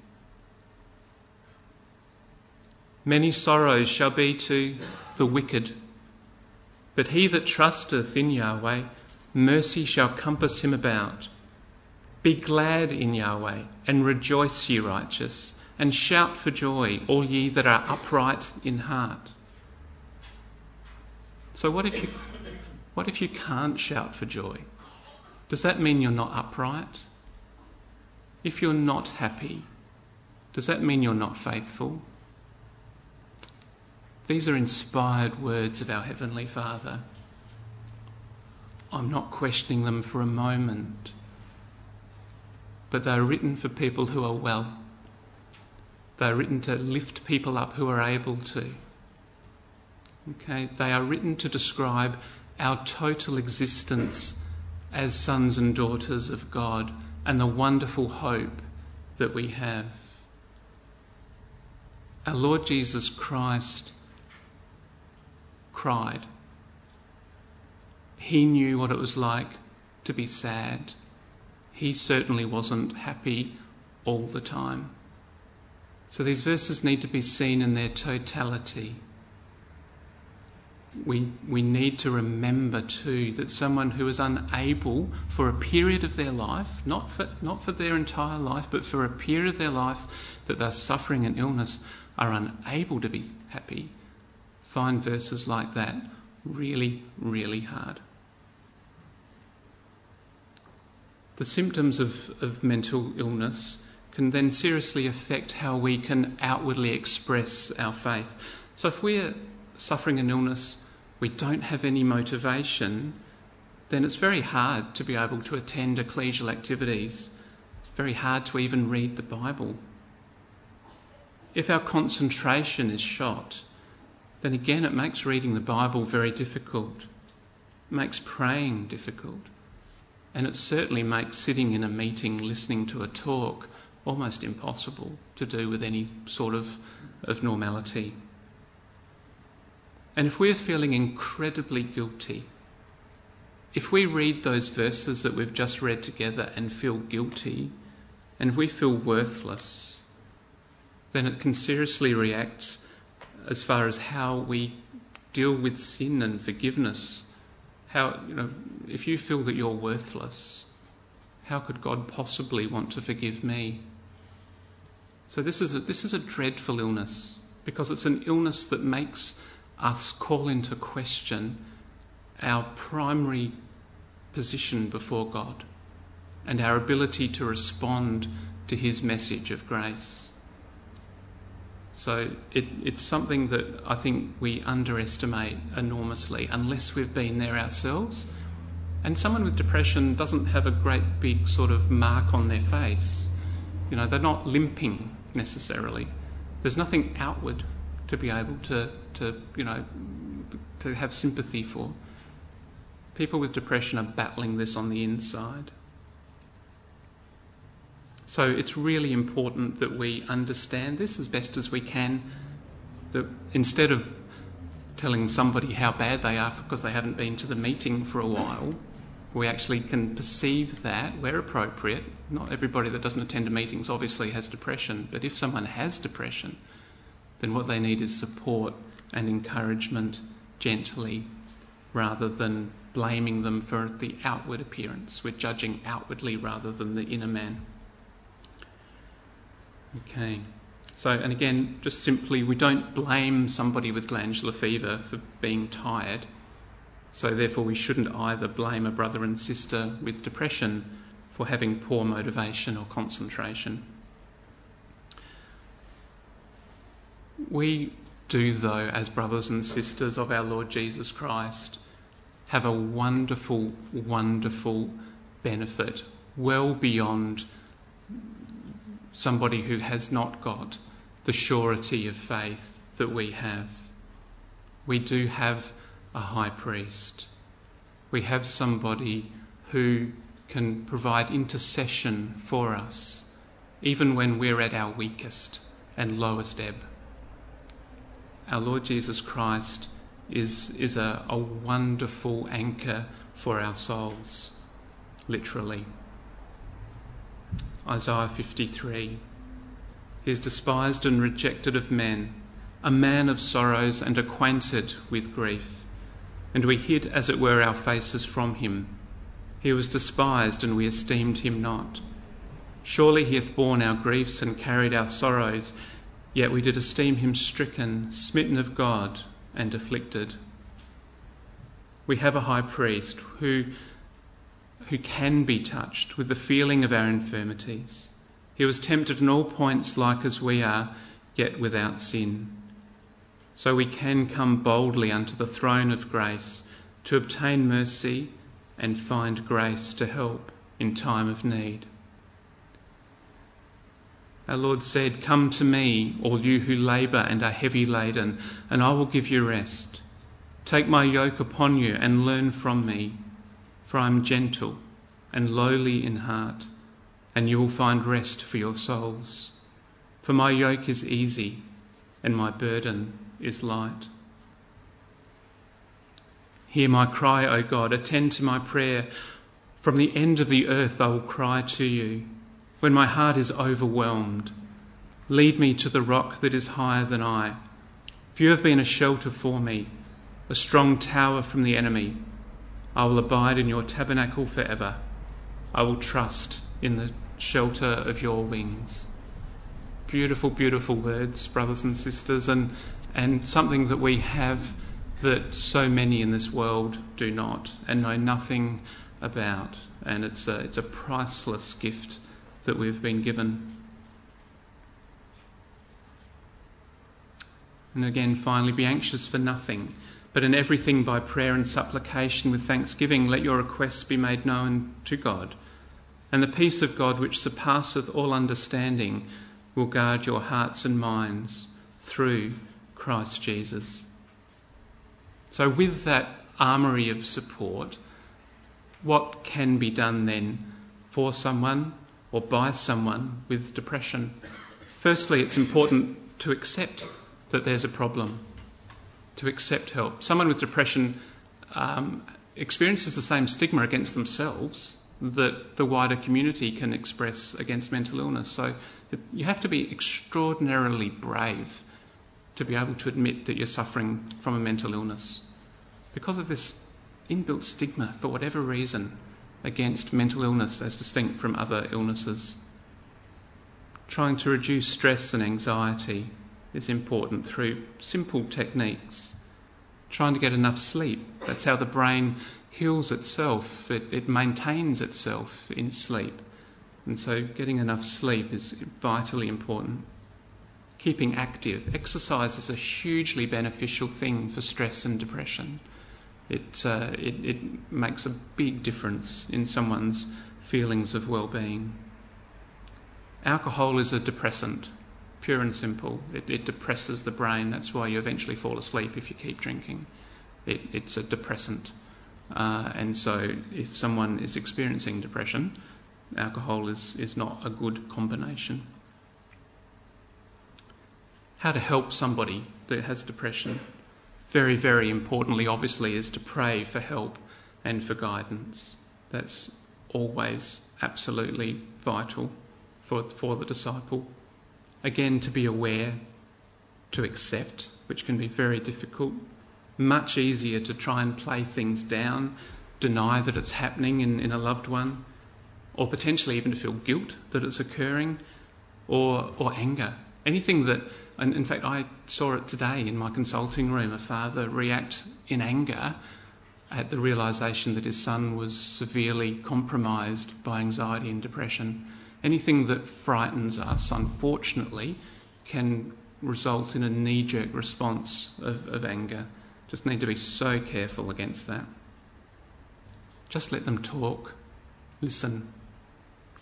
Many sorrows shall be to the wicked, but he that trusteth in Yahweh, mercy shall compass him about. Be glad in Yahweh, and rejoice, ye righteous, and shout for joy, all ye that are upright in heart. So what if you can't shout for joy? Does that mean you're not upright? If you're not happy, does that mean you're not faithful? These are inspired words of our Heavenly Father. I'm not questioning them for a moment, but they're written for people who are well. They're written to lift people up who are able to. Okay, they are written to describe our total existence as sons and daughters of God and the wonderful hope that we have. Our Lord Jesus Christ cried. He knew what it was like to be sad. He certainly wasn't happy all the time. So these verses need to be seen in their totality. We need to remember too that someone who is unable for a period of their life, not for their entire life, but for a period of their life that they're suffering an illness, are unable to be happy, find verses like that really, really hard. The symptoms of mental illness can then seriously affect how we can outwardly express our faith. So if we're suffering an illness, we don't have any motivation, then it's very hard to be able to attend ecclesial activities. It's very hard to even read the Bible. If our concentration is shot, then again it makes reading the Bible very difficult. It makes praying difficult. And it certainly makes sitting in a meeting, listening to a talk, almost impossible to do with any sort of normality. And if we're feeling incredibly guilty, if we read those verses that we've just read together and feel guilty, and we feel worthless, then it can seriously react as far as how we deal with sin and forgiveness. How, if you feel that you're worthless, how could God possibly want to forgive me? So this is a dreadful illness, because it's an illness that makes us call into question our primary position before God and our ability to respond to his message of grace. So it's something that I think we underestimate enormously unless we've been there ourselves. And someone with depression doesn't have a great big sort of mark on their face. They're not limping necessarily. There's nothing outward to be able to have sympathy for. People with depression are battling this on the inside. So it's really important that we understand this as best as we can, that instead of telling somebody how bad they are because they haven't been to the meeting for a while, we actually can perceive that where appropriate. Not everybody that doesn't attend to meetings obviously has depression, but if someone has depression, then what they need is support and encouragement gently, rather than blaming them for the outward appearance. We're judging outwardly rather than the inner man. Okay. So, and again, just simply, we don't blame somebody with glandular fever for being tired. So therefore we shouldn't either blame a brother and sister with depression for having poor motivation or concentration. We do, though, as brothers and sisters of our Lord Jesus Christ, have a wonderful, wonderful benefit, well beyond somebody who has not got the surety of faith that we have. We do have a high priest. We have somebody who can provide intercession for us, even when we're at our weakest and lowest ebb. Our Lord Jesus Christ is a wonderful anchor for our souls, literally. Isaiah 53. He is despised and rejected of men, a man of sorrows and acquainted with grief. And we hid, as it were, our faces from him. He was despised, and we esteemed him not. Surely he hath borne our griefs and carried our sorrows, yet we did esteem him stricken, smitten of God, and afflicted. We have a high priest who can be touched with the feeling of our infirmities. He was tempted in all points like as we are, yet without sin. So we can come boldly unto the throne of grace to obtain mercy and find grace to help in time of need. Our Lord said, "Come to me, all you who labour and are heavy laden, and I will give you rest. Take my yoke upon you and learn from me, for I am gentle and lowly in heart, and you will find rest for your souls. For my yoke is easy and my burden is light." Hear my cry, O God, attend to my prayer. From the end of the earth I will cry to you. When my heart is overwhelmed, lead me to the rock that is higher than I. For you have been a shelter for me, a strong tower from the enemy. I will abide in your tabernacle forever. I will trust in the shelter of your wings. Beautiful, beautiful words, brothers and sisters, and something that we have that so many in this world do not and know nothing about. And it's a priceless gift that we've been given. And again, finally, be anxious for nothing, but in everything by prayer and supplication with thanksgiving let your requests be made known to God. And the peace of God, which surpasseth all understanding, will guard your hearts and minds through Christ Jesus. So with that armoury of support, what can be done then for someone or by someone with depression? Firstly, it's important to accept that there's a problem, to accept help. Someone with depression experiences the same stigma against themselves that the wider community can express against mental illness. So you have to be extraordinarily brave to be able to admit that you're suffering from a mental illness, because of this inbuilt stigma, for whatever reason, against mental illness as distinct from other illnesses. Trying to reduce stress and anxiety is important through simple techniques. Trying to get enough sleep, that's how the brain heals itself, it maintains itself in sleep. And so getting enough sleep is vitally important. Keeping active. Exercise is a hugely beneficial thing for stress and depression. It makes a big difference in someone's feelings of well-being. Alcohol is a depressant, pure and simple. It depresses the brain. That's why you eventually fall asleep if you keep drinking. It's a depressant. And so if someone is experiencing depression, alcohol is not a good combination. How to help somebody that has depression, very, very importantly, obviously, is to pray for help and for guidance. That's always absolutely vital for the disciple. Again, to be aware, to accept, which can be very difficult. Much easier to try and play things down, deny that it's happening in a loved one, or potentially even to feel guilt that it's occurring, or anger. Anything that, and in fact I saw it today in my consulting room, a father react in anger at the realisation that his son was severely compromised by anxiety and depression. Anything that frightens us, unfortunately, can result in a knee-jerk response of anger. Just need to be so careful against that. Just let them talk. Listen.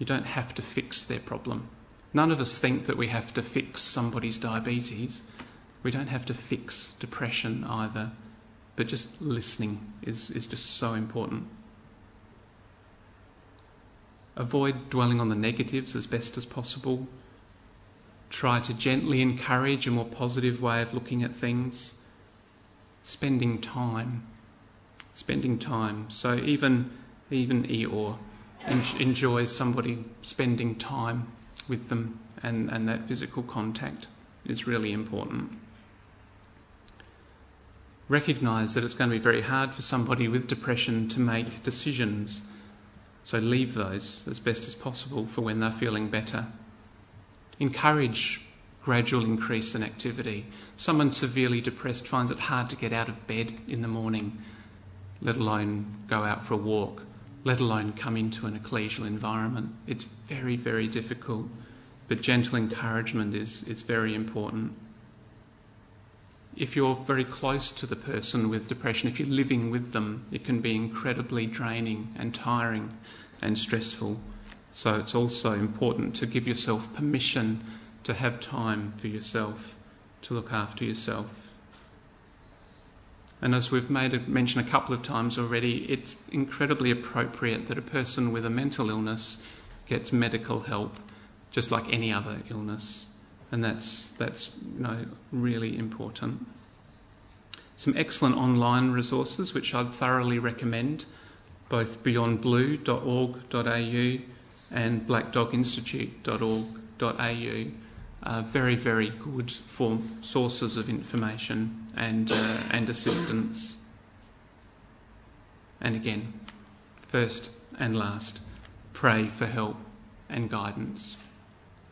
You don't have to fix their problem. None of us think that we have to fix somebody's diabetes. We don't have to fix depression either. But just listening is just so important. Avoid dwelling on the negatives as best as possible. Try to gently encourage a more positive way of looking at things. Spending time. So even Eeyore enjoys somebody spending time with them, and that physical contact is really important. Recognise that it's going to be very hard for somebody with depression to make decisions, so leave those as best as possible for when they're feeling better. Encourage gradual increase in activity. Someone severely depressed finds it hard to get out of bed in the morning, let alone go out for a walk, let alone come into an ecclesial environment. It's very, very difficult, but gentle encouragement is very important. If you're very close to the person with depression, if you're living with them, it can be incredibly draining and tiring and stressful. So it's also important to give yourself permission to have time for yourself, to look after yourself. And as we've made a mention a couple of times already, it's incredibly appropriate that a person with a mental illness gets medical help, just like any other illness. And that's really important. Some excellent online resources, which I'd thoroughly recommend, both beyondblue.org.au and blackdoginstitute.org.au, very, very good for sources of information and assistance. And again, first and last, pray for help and guidance.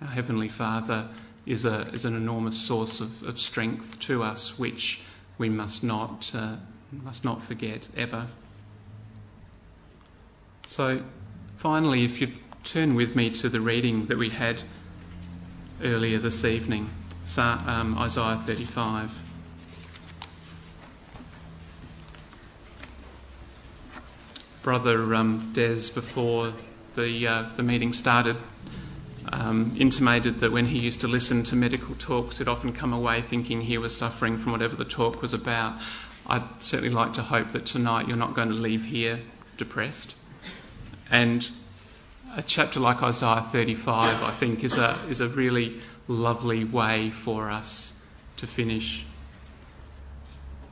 Our Heavenly Father is an enormous source of strength to us, which we must not forget ever. So, finally, if you'd turn with me to the reading that we had earlier this evening, Isaiah 35. Brother Des, before the meeting started, intimated that when he used to listen to medical talks, he'd often come away thinking he was suffering from whatever the talk was about. I'd certainly like to hope that tonight you're not going to leave here depressed. And a chapter like Isaiah 35, I think, is a really lovely way for us to finish.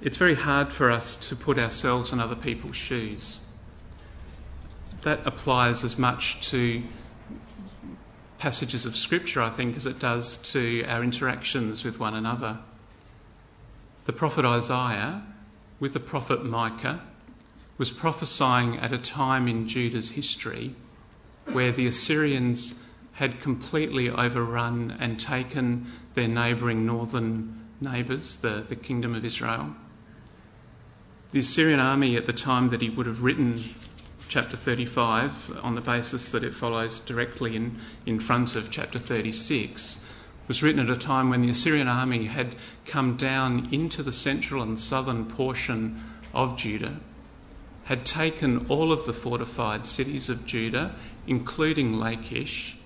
It's very hard for us to put ourselves in other people's shoes. that applies as much to passages of Scripture, I think, as it does to our interactions with one another. The prophet Isaiah, with the prophet Micah, was prophesying at a time in Judah's history where the Assyrians had completely overrun and taken their neighbouring northern neighbours, the kingdom of Israel. The Assyrian army at the time that he would have written chapter 35, on the basis that it follows directly in front of chapter 36, was written at a time when the Assyrian army had come down into the central and southern portion of Judah, had taken all of the fortified cities of Judah, including Lachish,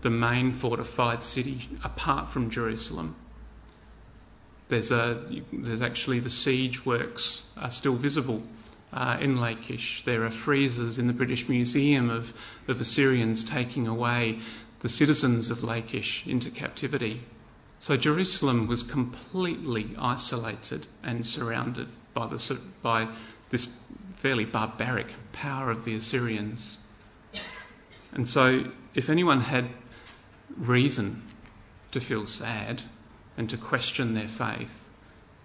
the main fortified city apart from Jerusalem. There's actually the siege works are still visible in Lachish. There are friezes in the British Museum of Assyrians taking away the citizens of Lachish into captivity. So Jerusalem was completely isolated and surrounded by this fairly barbaric power of the Assyrians. And so if anyone had reason to feel sad and to question their faith,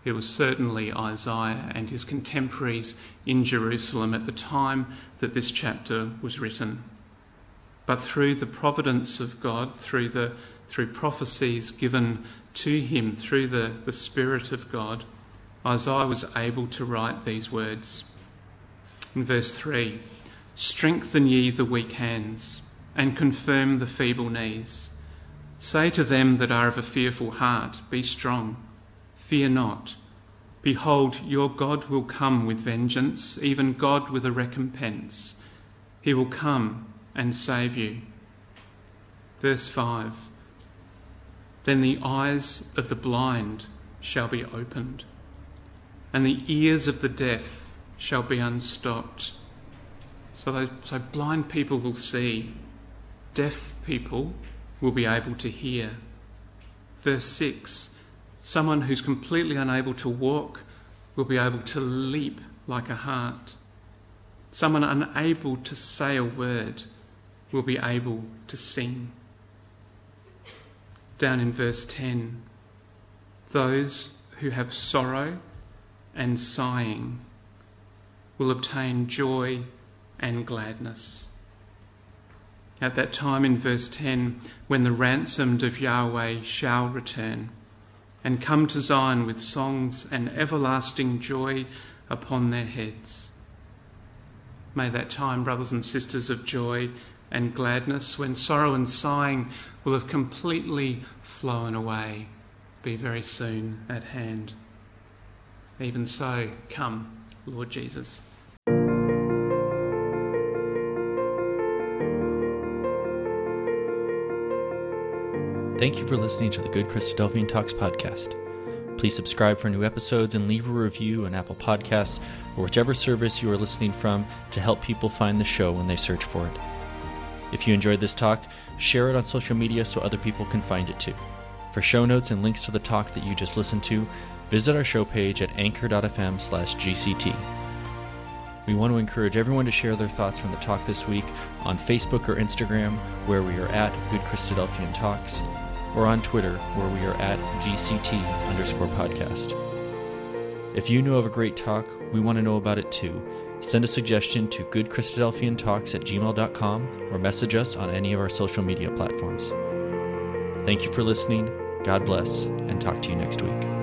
it was certainly Isaiah and his contemporaries in Jerusalem at the time that this chapter was written. But through the providence of God, through prophecies given to him, through the Spirit of God, Isaiah was able to write these words. In verse 3, "Strengthen ye the weak hands, and confirm the feeble knees. Say to them that are of a fearful heart, Be strong, fear not. Behold, your God will come with vengeance, even God with a recompense. He will come and save you." Verse 5, "Then the eyes of the blind shall be opened, and the ears of the deaf shall be unstopped." So blind people will see, deaf people will be able to hear. Verse 6, someone who's completely unable to walk will be able to leap like a hart. Someone unable to say a word will be able to sing. Down in verse 10, "Those who have sorrow and sighing will obtain joy and gladness." At that time in verse 10, when the ransomed of Yahweh shall return and come to Zion with songs and everlasting joy upon their heads. May that time, brothers and sisters, of joy and gladness, when sorrow and sighing will have completely flown away, be very soon at hand. Even so, come, Lord Jesus. Thank you for listening to the Good Christadelphian Talks podcast. Please subscribe for new episodes and leave a review on Apple Podcasts or whichever service you are listening from to help people find the show when they search for it. If you enjoyed this talk, share it on social media so other people can find it too. For show notes and links to the talk that you just listened to, visit our show page at anchor.fm/GCT. We want to encourage everyone to share their thoughts from the talk this week on Facebook or Instagram, where we are at Good Christadelphian Talks, or on Twitter, where we are at GCT_podcast. If you know of a great talk, we want to know about it too. Send a suggestion to goodchristadelphiantalks@gmail.com or message us on any of our social media platforms. Thank you for listening. God bless, and talk to you next week.